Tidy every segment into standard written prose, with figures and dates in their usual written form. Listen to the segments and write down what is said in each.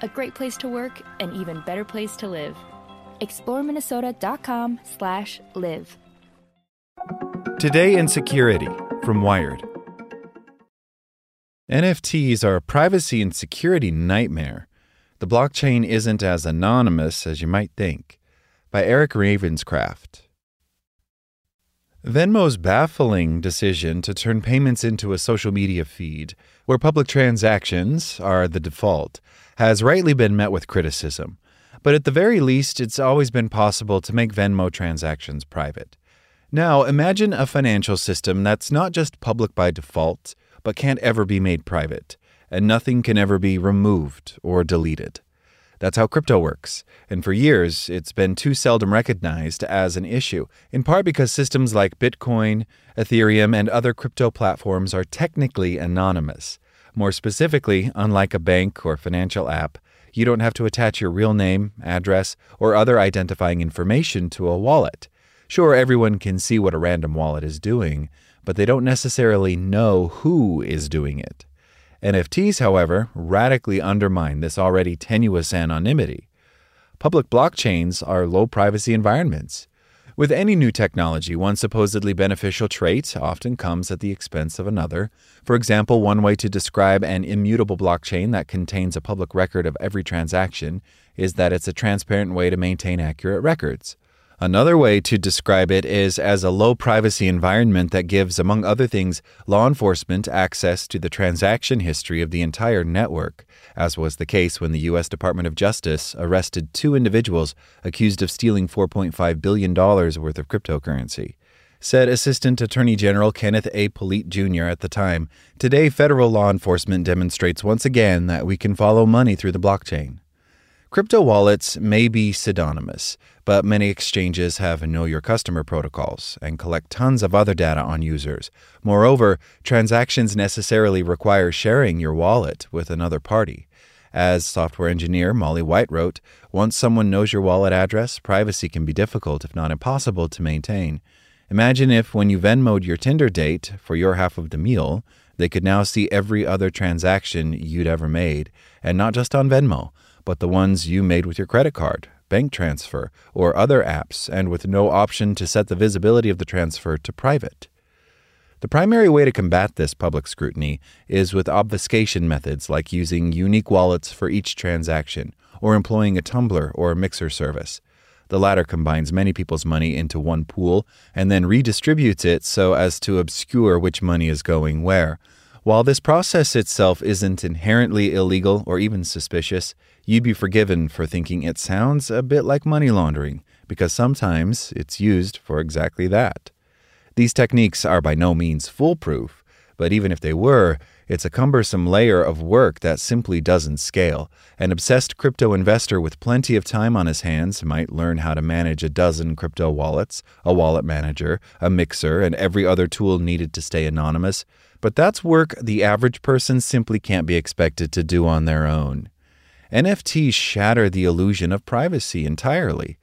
A great place to work, an even better place to live. ExploreMinnesota.com/live. Today in Security from Wired. NFTs are a privacy and security nightmare. The blockchain isn't as anonymous as you might think. By Eric Ravenscraft. Venmo's baffling decision to turn payments into a social media feed, where public transactions are the default, has rightly been met with criticism. But at the very least, it's always been possible to make Venmo transactions private. Now, imagine a financial system that's not just public by default, but can't ever be made private, and nothing can ever be removed or deleted. That's how crypto works, and for years, it's been too seldom recognized as an issue, in part because systems like Bitcoin, Ethereum, and other crypto platforms are technically anonymous. More specifically, unlike a bank or financial app, you don't have to attach your real name, address, or other identifying information to a wallet. Sure, everyone can see what a random wallet is doing, but they don't necessarily know who is doing it. NFTs, however, radically undermine this already tenuous anonymity. Public blockchains are low-privacy environments. With any new technology, one supposedly beneficial trait often comes at the expense of another. For example, one way to describe an immutable blockchain that contains a public record of every transaction is that it's a transparent way to maintain accurate records. Another way to describe it is as a low-privacy environment that gives, among other things, law enforcement access to the transaction history of the entire network, as was the case when the U.S. Department of Justice arrested 2 individuals accused of stealing $4.5 billion worth of cryptocurrency. Said Assistant Attorney General Kenneth A. Polite Jr. at the time, "Today, federal law enforcement demonstrates once again that we can follow money through the blockchain." Crypto wallets may be pseudonymous, but many exchanges have know-your-customer protocols and collect tons of other data on users. Moreover, transactions necessarily require sharing your wallet with another party. As software engineer Molly White wrote, once someone knows your wallet address, privacy can be difficult, if not impossible, to maintain. Imagine if, when you Venmo'd your Tinder date for your half of the meal, they could now see every other transaction you'd ever made, and not just on Venmo, but the ones you made with your credit card, bank transfer, or other apps, and with no option to set the visibility of the transfer to private. The primary way to combat this public scrutiny is with obfuscation methods like using unique wallets for each transaction, or employing a Tumblr or Mixer service. The latter combines many people's money into one pool and then redistributes it so as to obscure which money is going where. While this process itself isn't inherently illegal or even suspicious, you'd be forgiven for thinking it sounds a bit like money laundering, because sometimes it's used for exactly that. These techniques are by no means foolproof, but even if they were, it's a cumbersome layer of work that simply doesn't scale. An obsessed crypto investor with plenty of time on his hands might learn how to manage a dozen crypto wallets, a wallet manager, a mixer, and every other tool needed to stay anonymous, but that's work the average person simply can't be expected to do on their own. NFTs shatter the illusion of privacy entirely.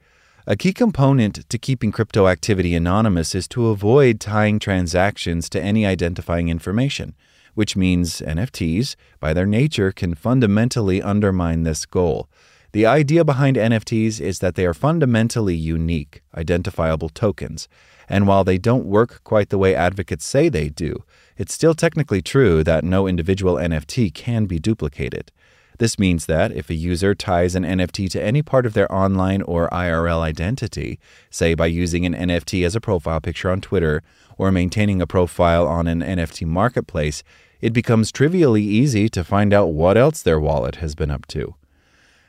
A key component to keeping crypto activity anonymous is to avoid tying transactions to any identifying information, which means NFTs, by their nature, can fundamentally undermine this goal. The idea behind NFTs is that they are fundamentally unique, identifiable tokens, and while they don't work quite the way advocates say they do, it's still technically true that no individual NFT can be duplicated. This means that if a user ties an NFT to any part of their online or IRL identity, say by using an NFT as a profile picture on Twitter or maintaining a profile on an NFT marketplace, it becomes trivially easy to find out what else their wallet has been up to.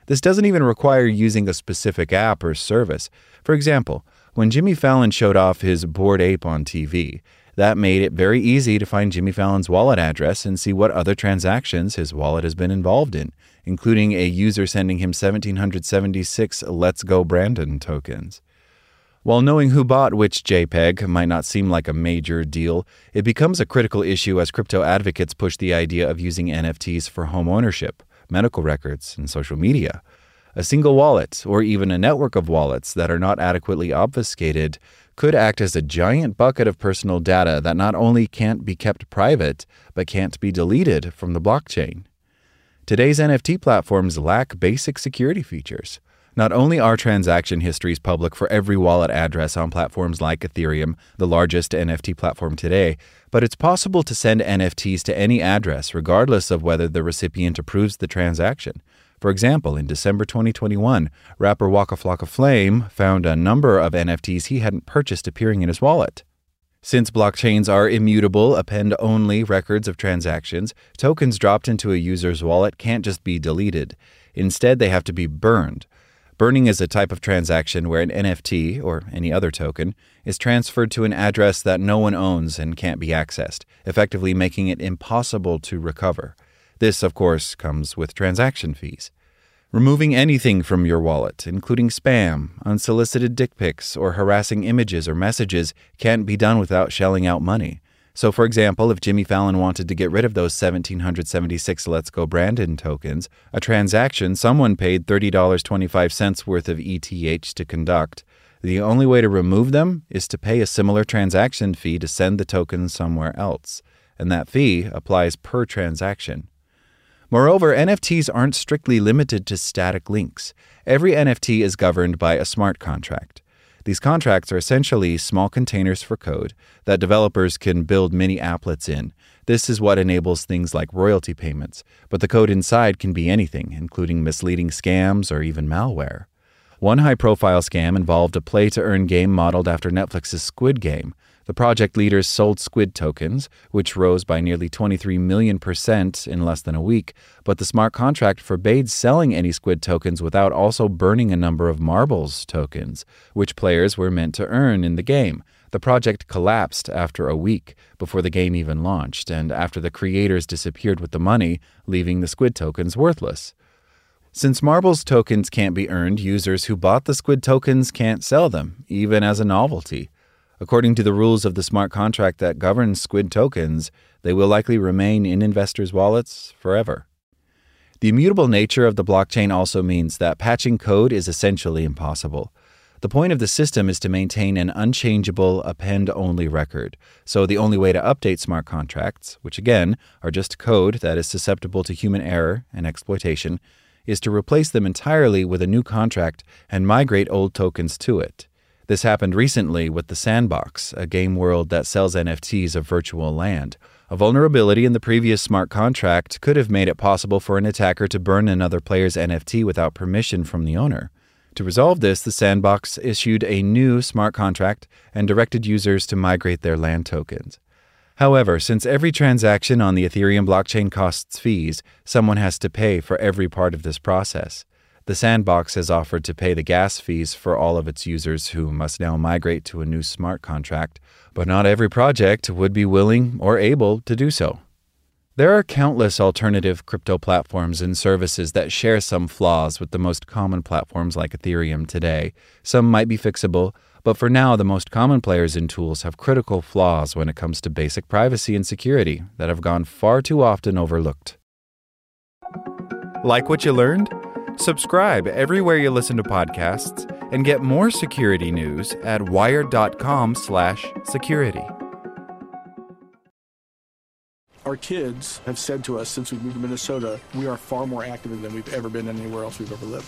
This doesn't even require using a specific app or service. For example, when Jimmy Fallon showed off his Bored Ape on TV, that made it very easy to find Jimmy Fallon's wallet address and see what other transactions his wallet has been involved in, including a user sending him 1,776 Let's Go Brandon tokens. While knowing who bought which JPEG might not seem like a major deal, it becomes a critical issue as crypto advocates push the idea of using NFTs for home ownership, medical records, and social media. A single wallet, or even a network of wallets that are not adequately obfuscated, could act as a giant bucket of personal data that not only can't be kept private, but can't be deleted from the blockchain. Today's NFT platforms lack basic security features. Not only are transaction histories public for every wallet address on platforms like Ethereum, the largest NFT platform today, but it's possible to send NFTs to any address regardless of whether the recipient approves the transaction. For example, in December 2021, rapper Waka Flocka Flame found a number of NFTs he hadn't purchased appearing in his wallet. Since blockchains are immutable, append-only records of transactions, tokens dropped into a user's wallet can't just be deleted. Instead, they have to be burned. Burning is a type of transaction where an NFT, or any other token, is transferred to an address that no one owns and can't be accessed, effectively making it impossible to recover. This, of course, comes with transaction fees. Removing anything from your wallet, including spam, unsolicited dick pics, or harassing images or messages, can't be done without shelling out money. So, for example, if Jimmy Fallon wanted to get rid of those 1,776 Let's Go Brandon tokens, a transaction someone paid $30.25 worth of ETH to conduct, the only way to remove them is to pay a similar transaction fee to send the token somewhere else. And that fee applies per transaction. Moreover, NFTs aren't strictly limited to static links. Every NFT is governed by a smart contract. These contracts are essentially small containers for code that developers can build mini applets in. This is what enables things like royalty payments, but the code inside can be anything, including misleading scams or even malware. One high-profile scam involved a play-to-earn game modeled after Netflix's Squid Game. The project leaders sold Squid Tokens, which rose by nearly 23 million% in less than a week, but the smart contract forbade selling any Squid Tokens without also burning a number of Marbles tokens, which players were meant to earn in the game. The project collapsed after a week, before the game even launched, and after the creators disappeared with the money, leaving the Squid Tokens worthless. Since Marbles tokens can't be earned, users who bought the Squid Tokens can't sell them, even as a novelty. According to the rules of the smart contract that governs Squid Tokens, they will likely remain in investors' wallets forever. The immutable nature of the blockchain also means that patching code is essentially impossible. The point of the system is to maintain an unchangeable, append-only record, so the only way to update smart contracts, which again are just code that is susceptible to human error and exploitation, is to replace them entirely with a new contract and migrate old tokens to it. This happened recently with The Sandbox, a game world that sells NFTs of virtual land. A vulnerability in the previous smart contract could have made it possible for an attacker to burn another player's NFT without permission from the owner. To resolve this, The Sandbox issued a new smart contract and directed users to migrate their land tokens. However, since every transaction on the Ethereum blockchain costs fees, someone has to pay for every part of this process. The Sandbox has offered to pay the gas fees for all of its users who must now migrate to a new smart contract, but not every project would be willing or able to do so. There are countless alternative crypto platforms and services that share some flaws with the most common platforms like Ethereum today. Some might be fixable, but for now the most common players and tools have critical flaws when it comes to basic privacy and security that have gone far too often overlooked. Like what you learned? Subscribe everywhere you listen to podcasts and get more security news at wired.com/security. Our kids have said to us since we moved to Minnesota, we are far more active than we've ever been anywhere else we've ever lived.